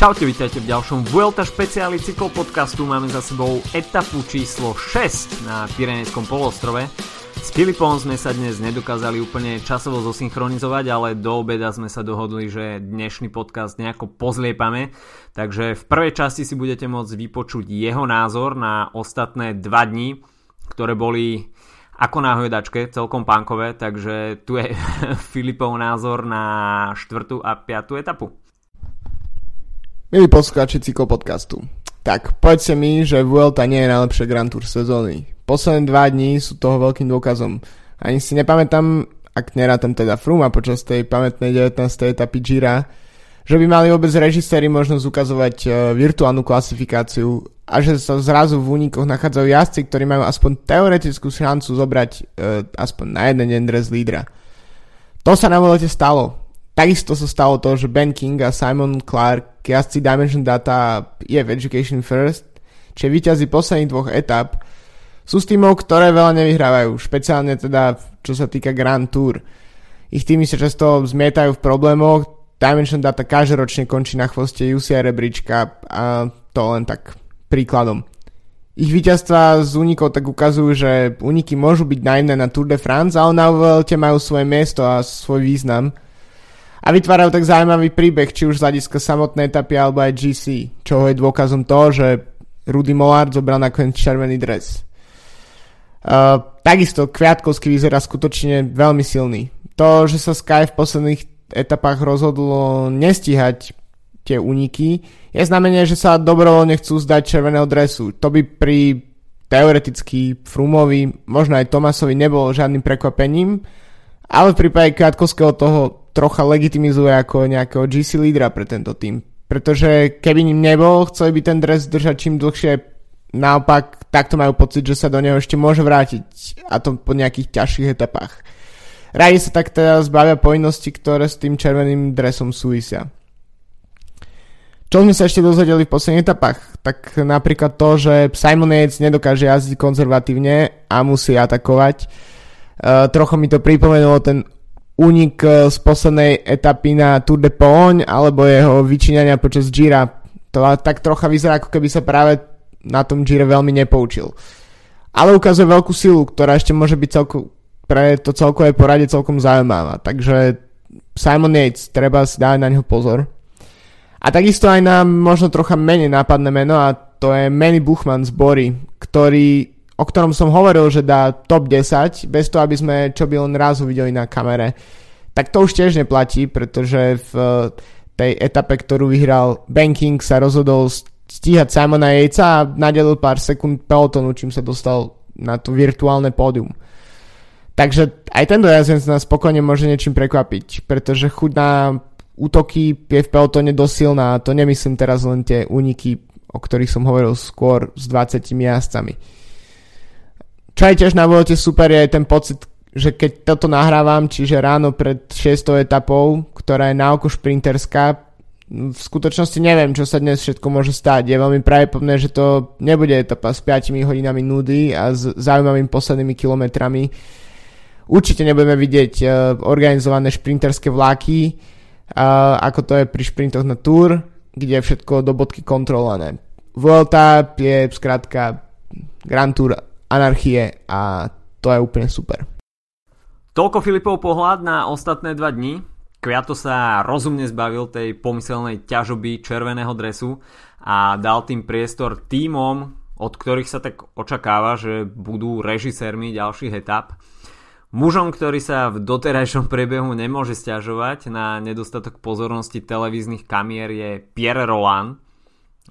Čaute, vítajte v ďalšom Vuelta špeciáli cyklopodcastu. Máme za sebou etapu číslo 6 na Pyrenejskom polostrove. S Filipom sme sa dnes nedokázali úplne časovo zosynchronizovať, ale do obeda sme sa dohodli, že dnešný podcast nejako pozliepame. Takže v prvej časti si budete môcť vypočuť jeho názor na ostatné 2 dni, ktoré boli ako na hojdačke, celkom pánkové. Takže tu je Filipov názor na 4. a 5. etapu. Milí poslucháči cyklopodcastu, tak poďte mi, že Vuelta nie je najlepšie Grand Tour sezóny. Posledné 2 dní sú toho veľkým dôkazom. Ani si nepamätám, ak nerátam teda Fruma počas tej pamätnej 19. etapy Gira, že by mali vôbec režiséri možnosť ukazovať virtuálnu klasifikáciu a že sa zrazu v únikoch nachádzajú jazdci, ktorí majú aspoň teoretickú šancu zobrať aspoň na jeden deň dres lídra. To sa na Vuelte stalo. Takisto sa stalo to, že Ben King a Simon Clark, jazdci Dimension Data je v Education First, čiže víťazi posledných 2 etap, sú s týmov, ktoré veľa nevyhrávajú, špeciálne teda čo sa týka Grand Tour. Ich týmy sa často zmietajú v problémoch, Dimension Data každoročne končí na chvoste UCI rebríčka a to len tak príkladom. Ich víťazstva z únikov tak ukazujú, že úniky môžu byť najmä na Tour de France, ale na Vuelte majú svoje miesto a svoj význam. A vytvárajú tak zaujímavý príbeh, či už z hľadiska samotnej etapy alebo aj GC, čoho je dôkazom toho, že Rudy Mollard zobral nakoniec červený dres. Takisto Kviatkovský vyzerá skutočne veľmi silný. To, že sa Sky v posledných etapách rozhodlo nestíhať tie úniky, je znamenie, že sa dobrovoľne chcú zdať červeného dresu. To by pri teoreticky Frumovi, možno aj Tomasovi nebolo žiadnym prekvapením, ale v prípade Kviatkovského toho trocha legitimizuje ako nejakého GC lídra pre tento tým. Pretože keby ním nebol, chceli by ten dres držať čím dlhšie, naopak takto majú pocit, že sa do neho ešte môže vrátiť a to po nejakých ťažších etapách. Radi sa tak teda zbavia povinnosti, ktoré s tým červeným dresom súvisia. Čo sme sa ešte dozvedeli v posledných etapách? Tak napríklad to, že Simon Yates nedokáže jazdiť konzervatívne a musí atakovať. Trochu mi to pripomenulo ten únik z poslednej etapy na Tour de Pologne, alebo jeho vyčíňania počas Gira. To tak trocha vyzerá, ako keby sa práve na tom Gire veľmi nepoučil. Ale ukazuje veľkú silu, ktorá ešte môže byť pre to celkové poradie celkom zaujímavá. Takže Simon Yates, treba si dať na neho pozor. A takisto aj na možno trocha menej nápadné meno, a to je Manny Buchmann z Bory, o ktorom som hovoril, že dá top 10, bez toho, aby sme čo by len raz uvideli na kamere. Tak to už tiež neplatí, pretože v tej etape, ktorú vyhral Ben King, sa rozhodol stíhať Simona Yatesa a nadelil pár sekúnd pelotonu, čím sa dostal na to virtuálne pódium. Takže aj tento jazdenc nás spokojne môže niečím prekvapiť, pretože chuť na útoky je v pelotone dosť silná a to nemyslím teraz len tie úniky, o ktorých som hovoril skôr s 20 jazdcami. Čo aj tiež na Vuelte super je ten pocit, že keď toto nahrávam, čiže ráno pred 6. etapou, ktorá je na oko šprinterská, v skutočnosti neviem, čo sa dnes všetko môže stať. Je veľmi pravdepodobné, že to nebude etapa s 5 hodinami nudy a s zaujímavými poslednými kilometrami. Určite nebudeme vidieť organizované šprinterské vláky, ako to je pri šprintoch na Tour, kde je všetko do bodky kontrolované. Vuelta je skrátka Grand Tour anarchie a to je úplne super. Toľko Filipov pohľad na ostatné 2 dni. Kviato sa rozumne zbavil tej pomyselnej ťažoby červeného dresu a dal tým priestor tímom, od ktorých sa tak očakáva, že budú režisérmi ďalších etap. Mužom, ktorý sa v doterajšom priebehu nemôže sťažovať na nedostatok pozornosti televíznych kamier, je Pierre Roland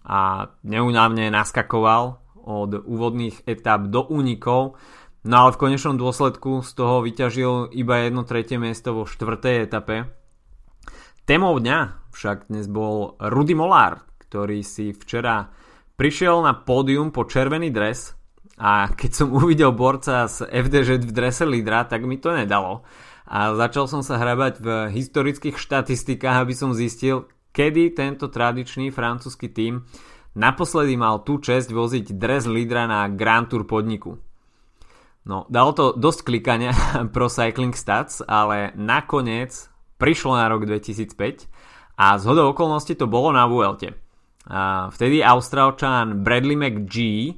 a neúnavne naskakoval od úvodných etap do únikov, no ale v konečnom dôsledku z toho vyťažil iba 1/3 miesto vo 4. etape. Témou dňa však dnes bol Rudy Mollard, ktorý si včera prišiel na pódium po červený dres a keď som uvidel borca z FDŽ v drese lídra, tak mi to nedalo a začal som sa hrabať v historických štatistikách, aby som zistil, kedy tento tradičný francúzsky tím naposledy mal tú česť voziť dres lídra na Grand Tour podniku. No, dalo to dosť klikania pro Cycling Stats, ale nakoniec prišlo na rok 2005 a zhodou okolností to bolo na Vuelte. Vtedy Austrálčan Bradley McGee,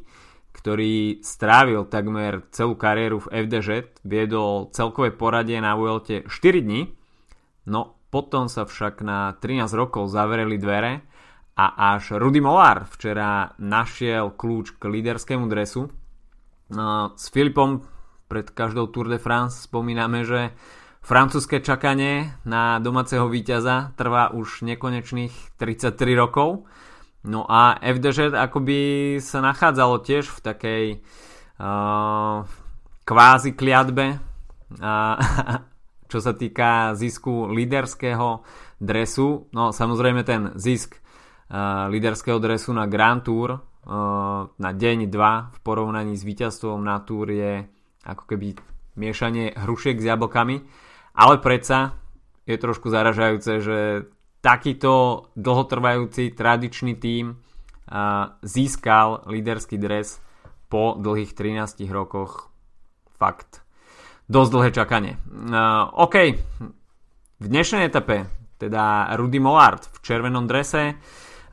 ktorý strávil takmer celú kariéru v FDŽ, viedol celkové poradie na Vuelte 4 dní, no potom sa však na 13 rokov zavreli dvere a až Rudy Mollard včera našiel kľúč k líderskému dresu. S Filipom pred každou Tour de France spomíname, že francúzske čakanie na domáceho víťaza trvá už nekonečných 33 rokov. No a FDŽ akoby sa nachádzalo tiež v takej kvázi kliatbe, čo sa týka zisku líderského dresu. No samozrejme ten zisk líderského dresu na Grand Tour na deň 2 v porovnaní s víťazstvom na Tour je ako keby miešanie hrušiek s jablkami, ale predsa je trošku zaražajúce, že takýto dlhotrvajúci tradičný tím získal líderský dres po dlhých 13 rokoch. Fakt. Dosť dlhé čakanie. OK. V dnešnej etape, teda Rudy Mollard v červenom drese,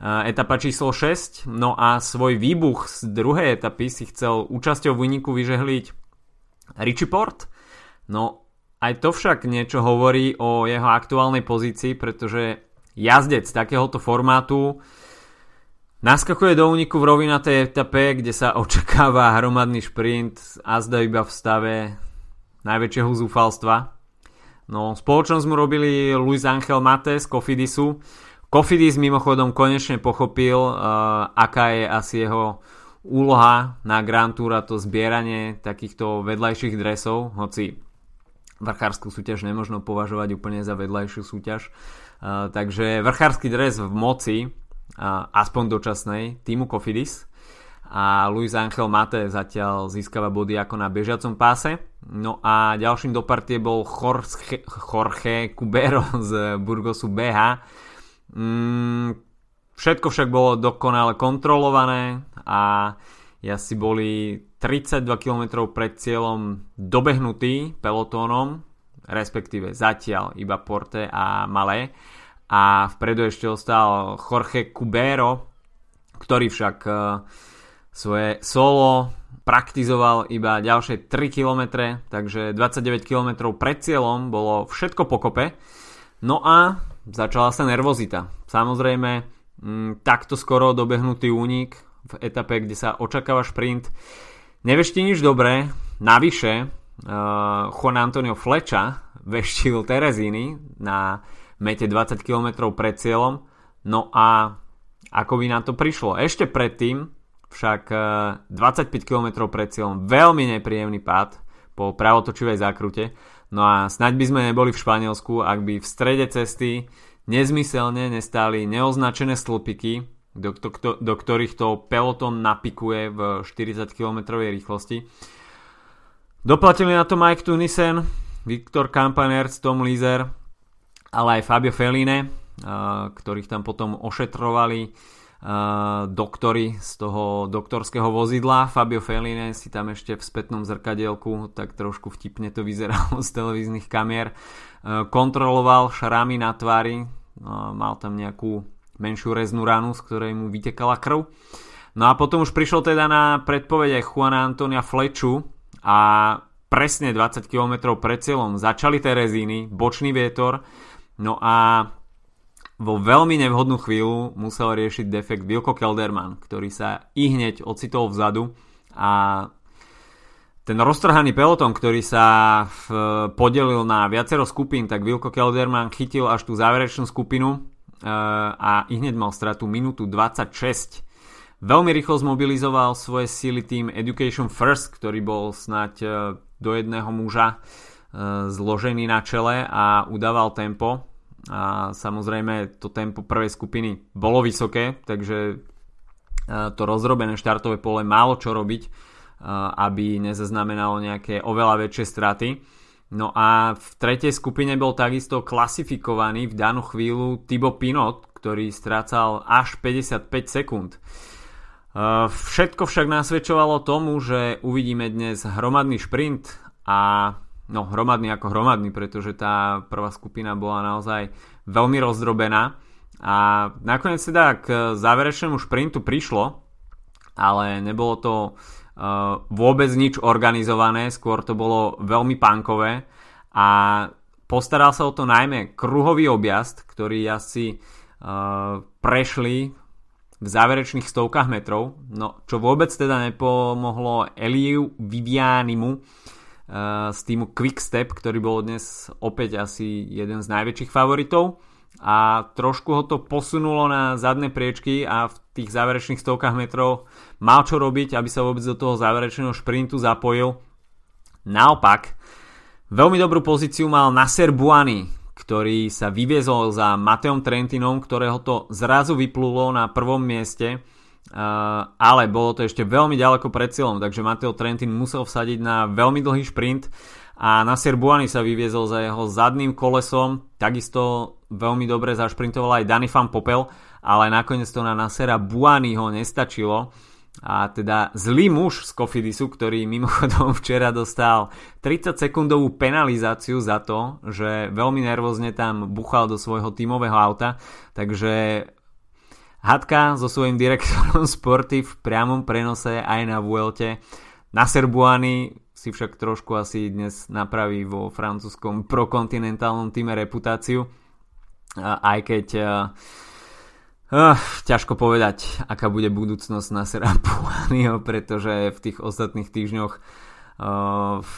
etapa číslo 6, no a svoj výbuch z druhej etapy si chcel účasťou v úniku vyžehliť Richie Port. No aj to však niečo hovorí o jeho aktuálnej pozícii, pretože jazdec takéhoto formátu naskakuje do úniku v rovinatej etape, kde sa očakáva hromadný šprint azda iba v stave najväčšieho zúfalstva. No, spoločnosť mu robili Luis Angel Mate z Kofidisu. Kofidis mimochodom konečne pochopil, aká je asi jeho úloha na Grand Tour, a to zbieranie takýchto vedľajších dresov, hoci vrchárskú súťaž nemožno považovať úplne za vedľajšiu súťaž. Takže vrchársky dres v moci aspoň dočasnej týmu Kofidis, a Luis Angel Mate zatiaľ získava body ako na bežiacom páse. No a ďalším do partie bol Jorge Cubero z Burgosu BH. Všetko však bolo dokonale kontrolované a jasi boli 32 km pred cieľom dobehnutí pelotónom, respektíve zatiaľ iba Porte a Malé, a vpredu ešte ostal Jorge Cubero, ktorý však svoje solo praktizoval iba ďalšie 3 km, takže 29 km pred cieľom bolo všetko pokope. No a začala sa nervozita. Samozrejme, takto skoro dobehnutý únik v etape, kde sa očakáva šprint, nevešti nič dobré. Navyše Juan Antonio Flecha veštil Terezíny na mete 20 km pred cieľom. No a ako by na to prišlo? Ešte predtým však 25 km pred cieľom veľmi nepríjemný pád po pravotočivej zákrute. No a snáď by sme neboli v Španielsku, ak by v strede cesty nezmyselne nestáli neoznačené stĺpiky, do ktorých to peloton napikuje v 40 km rýchlosti. Doplatili na to Mike Tunissen, Viktor Kampenaerts, Tom Lieser, ale aj Fabio Felline, ktorých tam potom ošetrovali doktori z toho doktorského vozidla. Fabio Felline si tam ešte v spätnom zrkadielku, tak trošku vtipne to vyzeralo z televíznych kamier, kontroloval šramy na tvári, mal tam nejakú menšiu reznú ranu, z ktorej mu vytekala krv. No a potom už prišlo teda na predpovede Juana Antonia Flechu, a presne 20 km pred cieľom začali Terezíny, bočný vietor, no a vo veľmi nevhodnú chvíľu musel riešiť defekt Wilco Kelderman, ktorý sa ihneď ocitol vzadu, a ten roztrhaný peloton, ktorý sa podelil na viacero skupín, tak Wilco Kelderman chytil až tú záverečnú skupinu a ihneď mal stratu minútu 26. Veľmi rýchlo zmobilizoval svoje síly tým Education First, ktorý bol snáď do jedného muža zložený na čele a udával tempo. A samozrejme to tempo prvej skupiny bolo vysoké, takže to rozrobené štartové pole málo čo robiť, aby nezaznamenalo nejaké oveľa väčšie straty. No a v tretej skupine bol takisto klasifikovaný v danú chvíľu Thibaut Pinot, ktorý strácal až 55 sekúnd. Všetko však nasvedčovalo tomu, že uvidíme dnes hromadný šprint, a no hromadný ako hromadný, pretože tá prvá skupina bola naozaj veľmi rozdrobená. A nakoniec teda k záverečnému šprintu prišlo, ale nebolo to vôbec nič organizované, skôr to bolo veľmi punkové a postaral sa o to najmä kruhový objazd, ktorý asi prešli v záverečných stovkách metrov, no čo vôbec teda nepomohlo Eliu Vivianimu z týmu Quickstep, ktorý bol dnes opäť asi jeden z najväčších favoritov, a trošku ho to posunulo na zadné priečky a v tých záverečných stovkách metrov mal čo robiť, aby sa vôbec do toho záverečného šprintu zapojil. Naopak, veľmi dobrú pozíciu mal Nacer Bouhanni, ktorý sa vyviezol za Matteom Trentinom, ktorého to zrazu vyplulo na prvom mieste, ale bolo to ešte veľmi ďaleko pred cieľom, takže Matteo Trentin musel vsadiť na veľmi dlhý šprint a Nacer Bouhanni sa vyviezol za jeho zadným kolesom, takisto veľmi dobre zašprintoval aj Danny van Poppel, ale nakoniec to na Nacera Bouhanniho nestačilo a teda zlý muž z Kofidisu, ktorý mimochodom včera dostal 30 sekundovú penalizáciu za to, že veľmi nervózne tam buchal do svojho tímového auta, takže hadka so svojím direktorom sporty v priamom prenose aj na Vuelte. Nacer Bouhanni si však trošku asi dnes napraví vo francúzskom prokontinentálnom týme reputáciu, aj keď ťažko povedať, aká bude budúcnosť Nacera Bouhanniho, pretože v tých ostatných týždňoch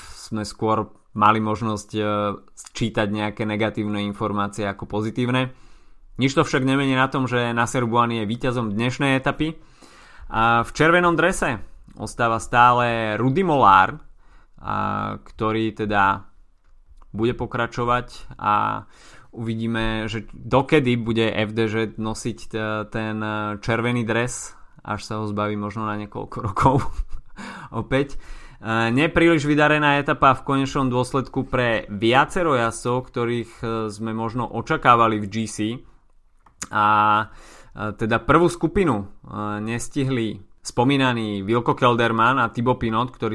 sme skôr mali možnosť čítať nejaké negatívne informácie ako pozitívne. Nič to však nemení na tom, že Nacer Bouhanni je víťazom dnešnej etapy. A v červenom drese ostáva stále Rudy Mollard, ktorý teda bude pokračovať a uvidíme, že dokedy bude FDŽ nosiť ten červený dres, až sa ho zbaví možno na niekoľko rokov. Opäť. Nepríliš vydarená etapa v konečnom dôsledku pre viacero jazdcov, ktorých sme možno očakávali v GC. A teda prvú skupinu nestihli spomínaný Wilco Kelderman a Thibaut Pinot, ktorí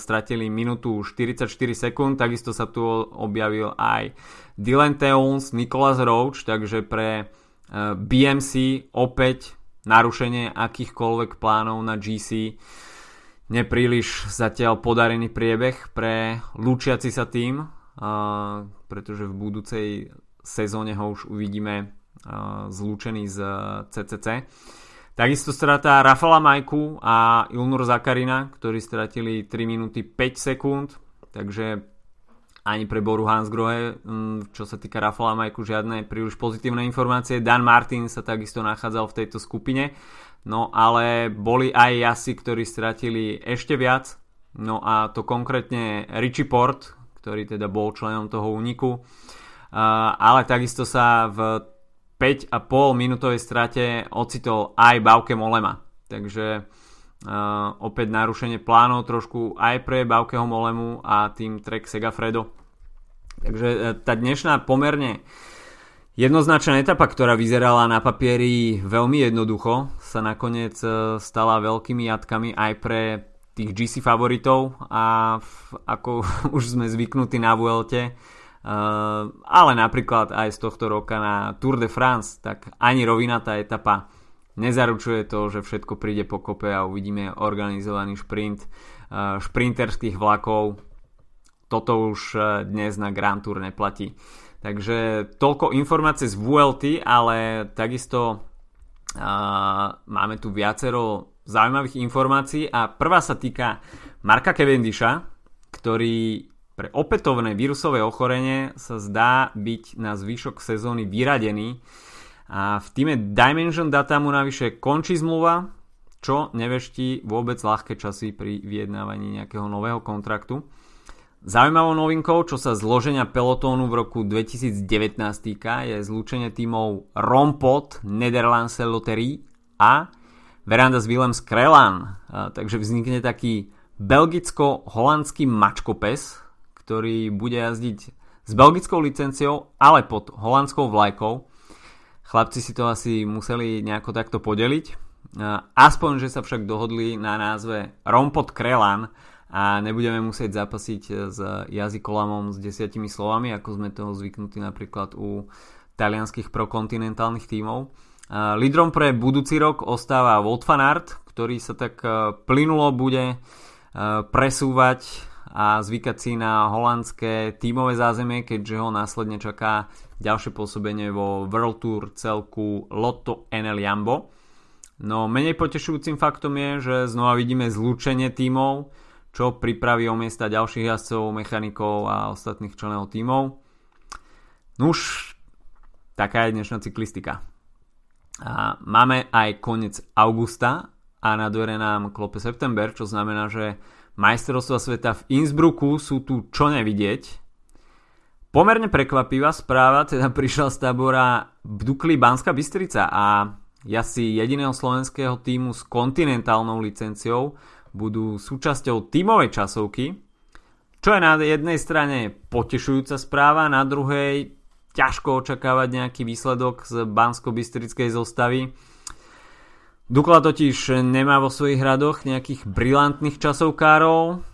stratili minútu 44 sekúnd. Takisto sa tu objavil aj Dylan Teuns, Nicolas Roach, takže pre BMC opäť narušenie akýchkoľvek plánov na GC. Nepríliš zatiaľ podarený priebeh pre lúčiaci sa tým, pretože v budúcej sezóne ho už uvidíme zlúčený z CCC. Takisto strata Rafala Majku a Ilnur Zakarina, ktorí stratili 3 minúty 5 sekúnd, takže ani pre Boru Hansgrohe, čo sa týka Rafala Majku, žiadne príliš pozitívne informácie. Dan Martin sa takisto nachádzal v tejto skupine, no ale boli aj jazdci, ktorí stratili ešte viac, no a to konkrétne Richie Port, ktorý teda bol členom toho úniku, ale takisto sa v 5,5 minútovej strate ocitol aj Bauke Mollema. Takže opäť narušenie plánov trošku aj pre Baukeho Mollemu a tým Trek Segafredo. Takže tá dnešná pomerne jednoznačná etapa, ktorá vyzerala na papieri veľmi jednoducho, sa nakoniec stala veľkými jatkami aj pre tých GC favoritov a ako už sme zvyknutí na Vuelte, ale napríklad aj z tohto roka na Tour de France, tak ani rovinatá etapa nezaručuje to, že všetko príde po kope a uvidíme organizovaný šprint šprinterských vlakov. Toto už dnes na Grand Tour neplatí. Takže toľko informácie z Vuelty, ale takisto máme tu viacero zaujímavých informácií a prvá sa týka Marka Cavendisha, ktorý pre opätovné vírusové ochorenie sa zdá byť na zvyšok sezóny vyradený a v týme Dimension Data mu navyše končí zmluva, čo neveští vôbec ľahké časy pri vyjednávaní nejakého nového kontraktu. Zaujímavou novinkou, čo sa zloženia pelotónu v roku 2019 týka, je zlúčenie tímov Rompot, Nederlandse Lotterie a Verandas Willems Krelan, takže vznikne taký belgicko-holandský mačkopes, ktorý bude jazdiť s belgickou licenciou, ale pod holandskou vlajkou. Chlapci si to asi museli nejako takto podeliť. Aspoň, že sa však dohodli na názve Rompot Krelan a nebudeme musieť zapasiť s jazykolamom s 10 slovami, ako sme toho zvyknutí napríklad u talianskych prokontinentálnych tímov. Lídrom pre budúci rok ostáva Wout van Aert, ktorý sa tak plynulo bude presúvať a zvykať si na holandské tímové zázemie, keďže ho následne čaká ďalšie pôsobenie vo World Tour celku Lotto NL Jumbo. No menej potešujúcim faktom je, že znova vidíme zlúčenie tímov, čo pripraví o miesta ďalších jazdcov, mechanikov a ostatných členov tímov. Nuž, taká je dnešná cyklistika. A máme aj koniec augusta a na dvere nám klope september, čo znamená, že majstrovstvá sveta v Innsbrucku sú tu čo nevidieť. Pomerne prekvapivá správa teda prišla z tábora Dukly Banská Bystrica a jazdci jediného slovenského tímu s kontinentálnou licenciou budú súčasťou tímovej časovky, čo je na jednej strane potešujúca správa, na druhej ťažko očakávať nejaký výsledok z banskobystrickej zostavy. Dukla totiž nemá vo svojich hradoch nejakých brilantných časovkárov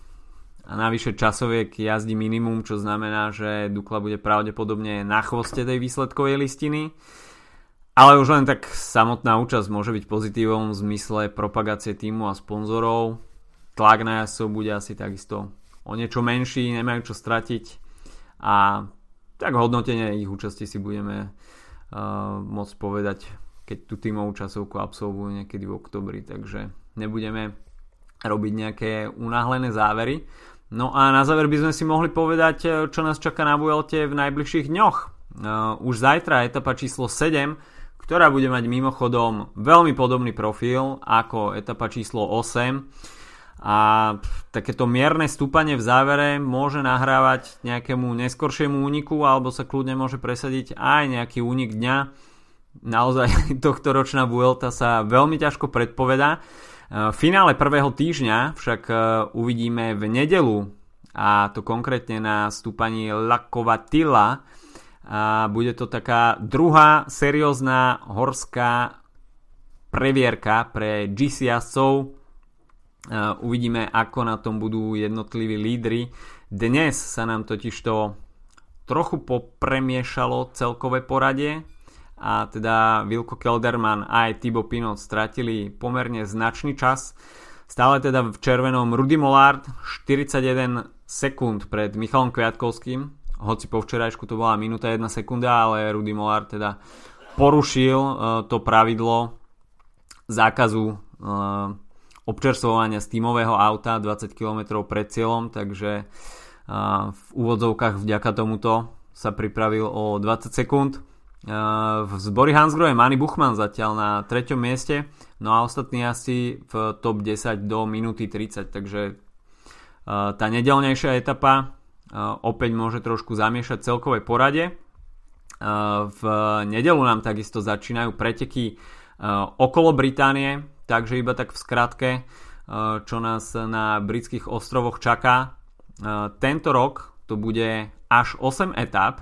a navyše časoviek jazdí minimum, čo znamená, že Dukla bude pravdepodobne na chvoste tej výsledkovej listiny. Ale už len tak samotná účasť môže byť pozitívom v zmysle propagácie týmu a sponzorov. Tlak na jazdcov bude asi takisto o niečo menší, nemajú čo stratiť a tak hodnotenie ich účasti si budeme môcť povedať, keď tú tímovú časovku absolvujú niekedy v oktobri, takže nebudeme robiť nejaké unáhlené závery. No a na záver by sme si mohli povedať, čo nás čaká na Vuelte v najbližších dňoch. Už zajtra etapa číslo 7, ktorá bude mať mimochodom veľmi podobný profil ako etapa číslo 8. A takéto mierne stúpanie v závere môže nahrávať nejakému neskoršiemu úniku alebo sa kľudne môže presadiť aj nejaký únik dňa. Naozaj tohtoročná Vuelta sa veľmi ťažko predpovedá. V finále prvého týždňa však uvidíme v nedelu, a to konkrétne na stúpaní La Covatilla, a bude to taká druhá seriózna horská previerka pre GC jazdcov. Uvidíme, ako na tom budú jednotliví lídri. Dnes sa nám totižto trochu popremiešalo celkové poradie a teda Wilco Kelderman a aj Thibaut Pinot stratili pomerne značný čas. Stále teda v červenom Rudy Mollard 41 sekúnd pred Michalom Kviatkovským, hoci po včerajšku to bola minúta 1 sekunda, ale Rudy Mollard teda porušil to pravidlo zákazu občerstvovania z tímového auta 20 km pred cieľom, takže v úvodzovkách vďaka tomuto sa pripravil o 20 sekúnd. V zbori Hansgrohe Manny Buchmann zatiaľ na 3. mieste, no a ostatní asi v top 10 do minúty 30, takže tá nedelnejšia etapa opäť môže trošku zamiešať celkové poradie. V nedelu nám takisto začínajú preteky okolo Británie, takže iba tak v skratke, čo nás na britských ostrovoch čaká. Tento rok to bude až 8 etap,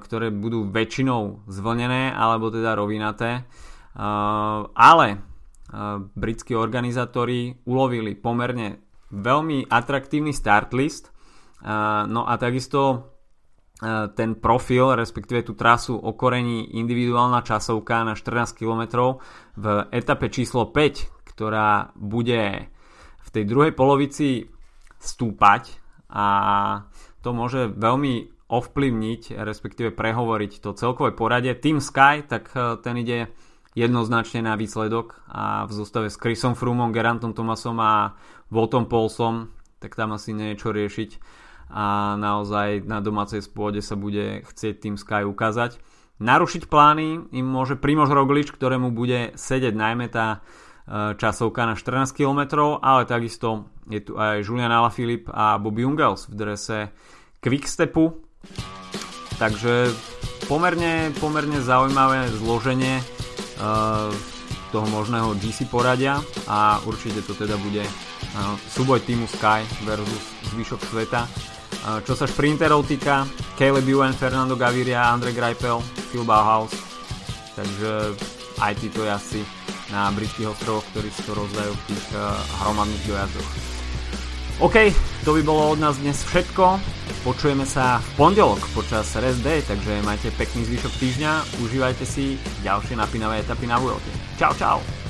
ktoré budú väčšinou zvlnené alebo teda rovinaté. Ale britskí organizátori ulovili pomerne veľmi atraktívny start list. No a takisto ten profil, respektíve tú trasu okorení individuálna časovka na 14 km v etape číslo 5, ktorá bude v tej druhej polovici stúpať a to môže veľmi ovplyvniť, respektíve prehovoriť to celkové poradie. Team Sky, tak ten ide jednoznačne na výsledok a v zostave s Chrisom Frumom, Gerantom Thomasom a Woutom Poulsom, tak tam asi nie je čo riešiť a naozaj na domácej pôde sa bude chcieť Team Sky ukázať. Narušiť plány im môže Primož Roglič, ktorému bude sedieť najmä tá časovka na 14 km, ale takisto je tu aj Julian Alaphilippe a Bobby Jungels v drese Quickstepu, takže pomerne zaujímavé zloženie toho možného GC poradia a určite to teda bude súboj týmu Sky versus zvyšok sveta. Čo sa šprinterov týka, Caleb Ewan, Fernando Gaviria, Andre Greipel, Phil Bauhaus, takže aj títo jazdci na britských ostrovoch, ktorí si to rozdajú v tých hromadných dojazdoch. OK, to by bolo od nás dnes všetko. Počujeme sa v pondelok počas Rest Day, takže majte pekný zvyšok týždňa, užívajte si ďalšie napínavé etapy na Vuelte. Čau, čau!